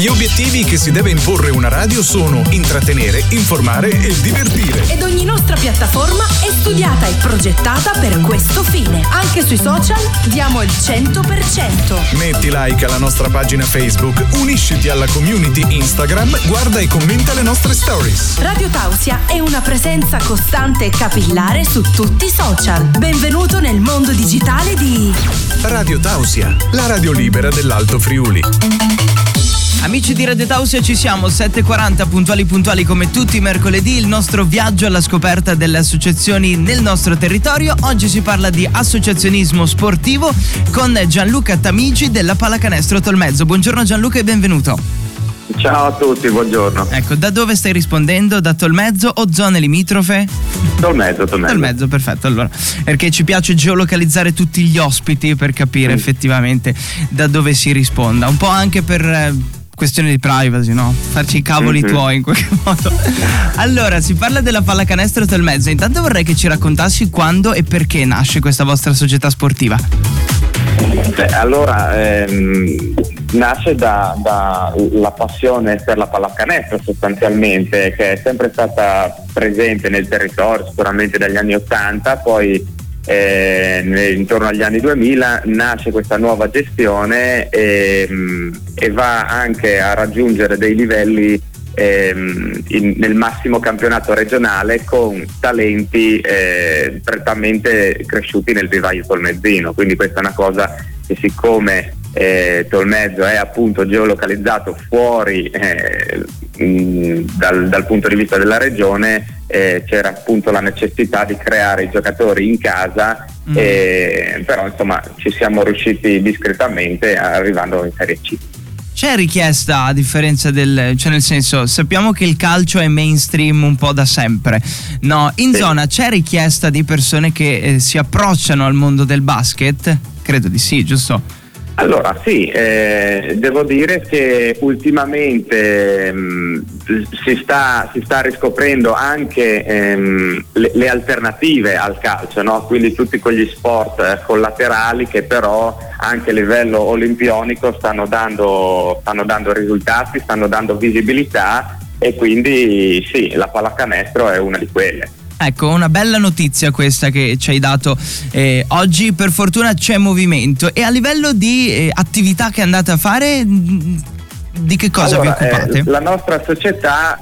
Gli obiettivi che si deve imporre una radio sono intrattenere, informare e divertire. Ed ogni nostra piattaforma è studiata e progettata per questo fine. Anche sui social diamo il 100%. Metti like alla nostra pagina Facebook, unisciti alla community Instagram, guarda e commenta le nostre stories. Radio Tausia è una presenza costante e capillare su tutti i social. Benvenuto nel mondo digitale di Radio Tausia, la radio libera dell'Alto Friuli. Amici di Radio Tausia, ci siamo, 7.40 puntuali come tutti i mercoledì, il nostro viaggio alla scoperta delle associazioni nel nostro territorio. Oggi si parla di associazionismo sportivo con Gianluca Tamigi della Pallacanestro Tolmezzo. Buongiorno Gianluca e benvenuto. Ciao a tutti, buongiorno. Ecco, da dove stai rispondendo? Da Tolmezzo o zone limitrofe? Tolmezzo. Tolmezzo, perfetto. Allora, perché ci piace geolocalizzare tutti gli ospiti per capire effettivamente da dove si risponda. Un po' anche per questione di privacy, no? Farci i cavoli tuoi in qualche modo. Allora, si parla della Pallacanestro Tolmezzo. Intanto vorrei che ci raccontassi quando e perché nasce questa vostra società sportiva. Beh, allora... nasce da la passione per la pallacanestro, sostanzialmente, che è sempre stata presente nel territorio sicuramente dagli anni 80, poi intorno agli anni 2000 nasce questa nuova gestione e va anche a raggiungere dei livelli nel massimo campionato regionale con talenti prettamente cresciuti nel vivaio tolmezzino. Quindi questa è una cosa che, siccome Tolmezzo è appunto geolocalizzato fuori dal punto di vista della regione, c'era appunto la necessità di creare i giocatori in casa, però insomma ci siamo riusciti discretamente arrivando in Serie C. C'è richiesta, a differenza del... cioè, nel senso, sappiamo che il calcio è mainstream un po' da sempre, no? In zona c'è richiesta di persone che si approcciano al mondo del basket? Credo di sì, giusto? Allora sì, devo dire che ultimamente si sta riscoprendo anche le alternative al calcio, no? Quindi tutti quegli sport collaterali che però anche a livello olimpionico stanno dando risultati, stanno dando visibilità, e quindi sì, la pallacanestro è una di quelle. Ecco, una bella notizia questa che ci hai dato oggi. Per fortuna c'è movimento. E a livello di attività che andate a fare, di che cosa vi occupate? La nostra società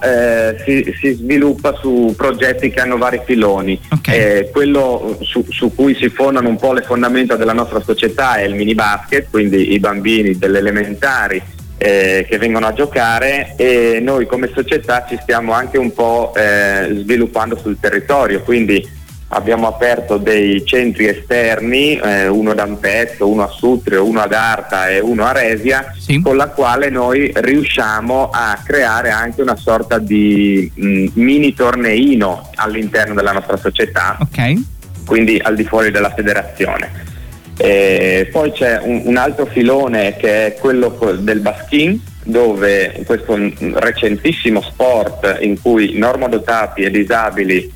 si sviluppa su progetti che hanno vari filoni. Okay. Quello su cui si fondano un po' le fondamenta della nostra società è il mini basket, quindi i bambini delle elementari che vengono a giocare, e noi come società ci stiamo anche un po' sviluppando sul territorio, quindi abbiamo aperto dei centri esterni, uno ad Ampetto, uno a Sutrio, uno ad Arta e uno a Resia, con la quale noi riusciamo a creare anche una sorta di mini torneino all'interno della nostra società, quindi al di fuori della federazione. Poi c'è un altro filone che è quello del baskin, dove questo recentissimo sport in cui normodotati e disabili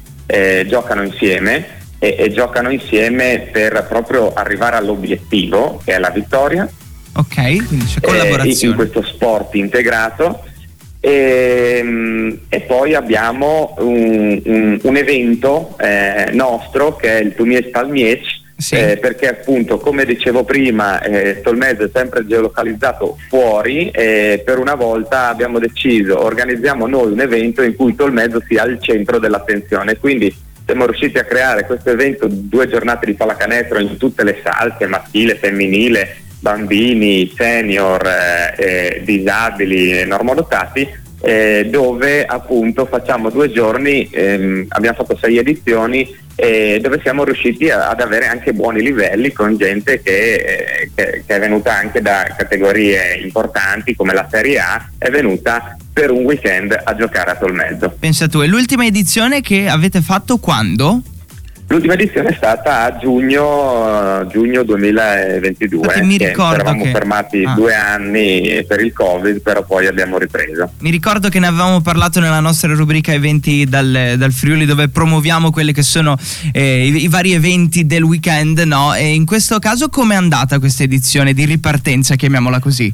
giocano insieme e giocano insieme per proprio arrivare all'obiettivo, che è la vittoria. Ok, quindi c'è collaborazione in questo sport integrato. E poi abbiamo un evento nostro che è il Tumies Palmiec. Sì. Perché appunto, come dicevo prima, Tolmezzo è sempre geolocalizzato fuori, e per una volta abbiamo deciso, organizziamo noi un evento in cui Tolmezzo sia al centro dell'attenzione, quindi siamo riusciti a creare questo evento, 2 giornate di pallacanestro in tutte le salse, maschile, femminile, bambini, senior, disabili, normodotati, dove appunto facciamo 2 giorni, abbiamo fatto 6 edizioni, dove siamo riusciti ad avere anche buoni livelli con gente che è venuta anche da categorie importanti come la Serie A, è venuta per un weekend a giocare a Tolmezzo. Pensa tu, e l'ultima edizione che avete fatto quando? L'ultima edizione è stata a giugno 2022. Infatti mi ricordo eravamo fermati 2 anni per il Covid, però poi abbiamo ripreso. Mi ricordo che ne avevamo parlato nella nostra rubrica eventi dal Friuli, dove promuoviamo quelli che sono i vari eventi del weekend, no? E in questo caso com'è andata questa edizione di ripartenza, chiamiamola così?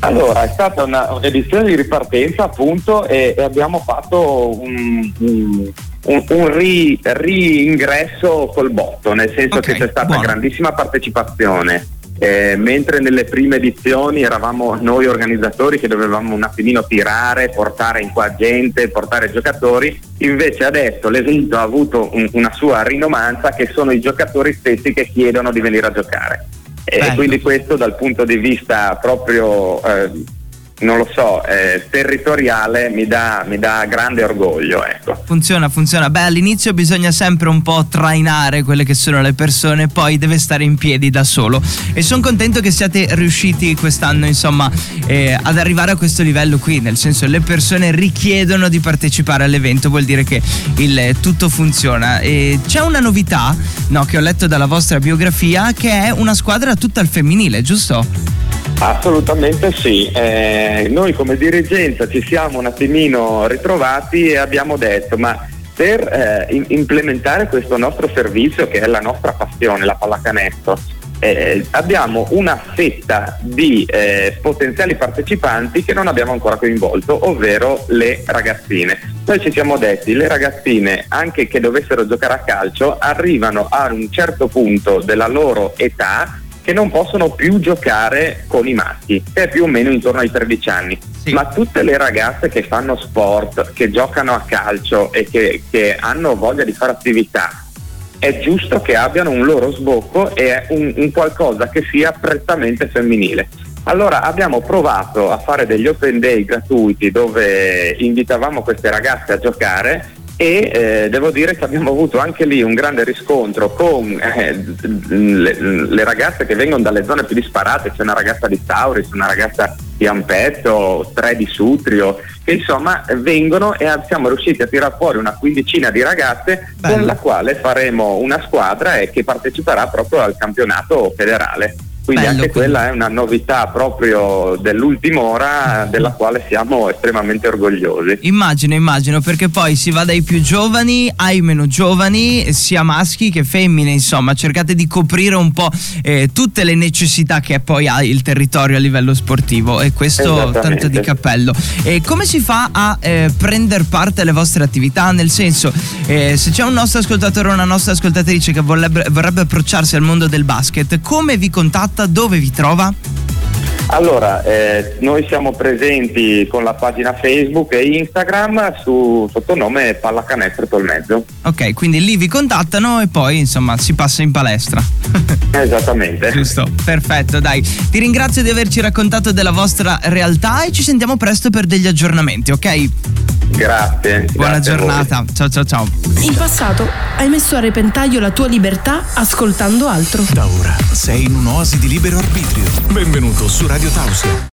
Allora, è stata un'edizione di ripartenza, appunto, e abbiamo fatto un reingresso col botto, nel senso che c'è stata grandissima partecipazione. Mentre nelle prime edizioni eravamo noi organizzatori che dovevamo un attimino tirare, portare in qua gente, portare giocatori, invece adesso l'evento ha avuto una sua rinomanza, che sono i giocatori stessi che chiedono di venire a giocare. E quindi questo, dal punto di vista proprio territoriale, mi dà grande orgoglio, ecco. Funziona. Beh, all'inizio bisogna sempre un po' trainare quelle che sono le persone, poi deve stare in piedi da solo, e sono contento che siate riusciti quest'anno, insomma, ad arrivare a questo livello qui, nel senso, le persone richiedono di partecipare all'evento, vuol dire che il tutto funziona. E c'è una novità, no, che ho letto dalla vostra biografia, che è una squadra tutta al femminile, giusto? Assolutamente sì, noi come dirigenza ci siamo un attimino ritrovati e abbiamo detto, ma per implementare questo nostro servizio, che è la nostra passione, la pallacanestro, abbiamo una fetta di potenziali partecipanti che non abbiamo ancora coinvolto, ovvero le ragazzine. Noi ci siamo detti, le ragazzine, anche che dovessero giocare a calcio, arrivano a un certo punto della loro età che non possono più giocare con i maschi, che è più o meno intorno ai 13 anni. Sì. Ma tutte le ragazze che fanno sport, che giocano a calcio e che hanno voglia di fare attività, è giusto che abbiano un loro sbocco e un qualcosa che sia prettamente femminile. Allora abbiamo provato a fare degli open day gratuiti dove invitavamo queste ragazze a giocare, e devo dire che abbiamo avuto anche lì un grande riscontro con le ragazze che vengono dalle zone più disparate. C'è una ragazza di Sauris, una ragazza di Ampetto, 3 di Sutrio, che insomma vengono, e siamo riusciti a tirar fuori una quindicina di ragazze. Bello. Con la quale faremo una squadra e che parteciperà proprio al campionato federale. Quindi quella è una novità proprio dell'ultima ora, della quale siamo estremamente orgogliosi. Immagino, perché poi si va dai più giovani ai meno giovani, sia maschi che femmine, insomma, cercate di coprire un po' tutte le necessità che poi ha il territorio a livello sportivo, e questo tanto di cappello. E come si fa a prendere parte alle vostre attività? Nel senso, se c'è un nostro ascoltatore o una nostra ascoltatrice che vorrebbe approcciarsi al mondo del basket, come vi contatta? Dove vi trova? Allora, noi siamo presenti con la pagina Facebook e Instagram sotto nome Pallacanestro Tolmezzo. Ok, quindi lì vi contattano e poi insomma si passa in palestra. Esattamente. Giusto, perfetto, dai. Ti ringrazio di averci raccontato della vostra realtà e ci sentiamo presto per degli aggiornamenti, ok? Grazie. Buona giornata. Ciao. In passato hai messo a repentaglio la tua libertà ascoltando altro. Da ora sei in un'oasi di libero arbitrio. Benvenuto su Radio Tausia.